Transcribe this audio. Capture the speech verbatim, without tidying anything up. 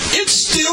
it's still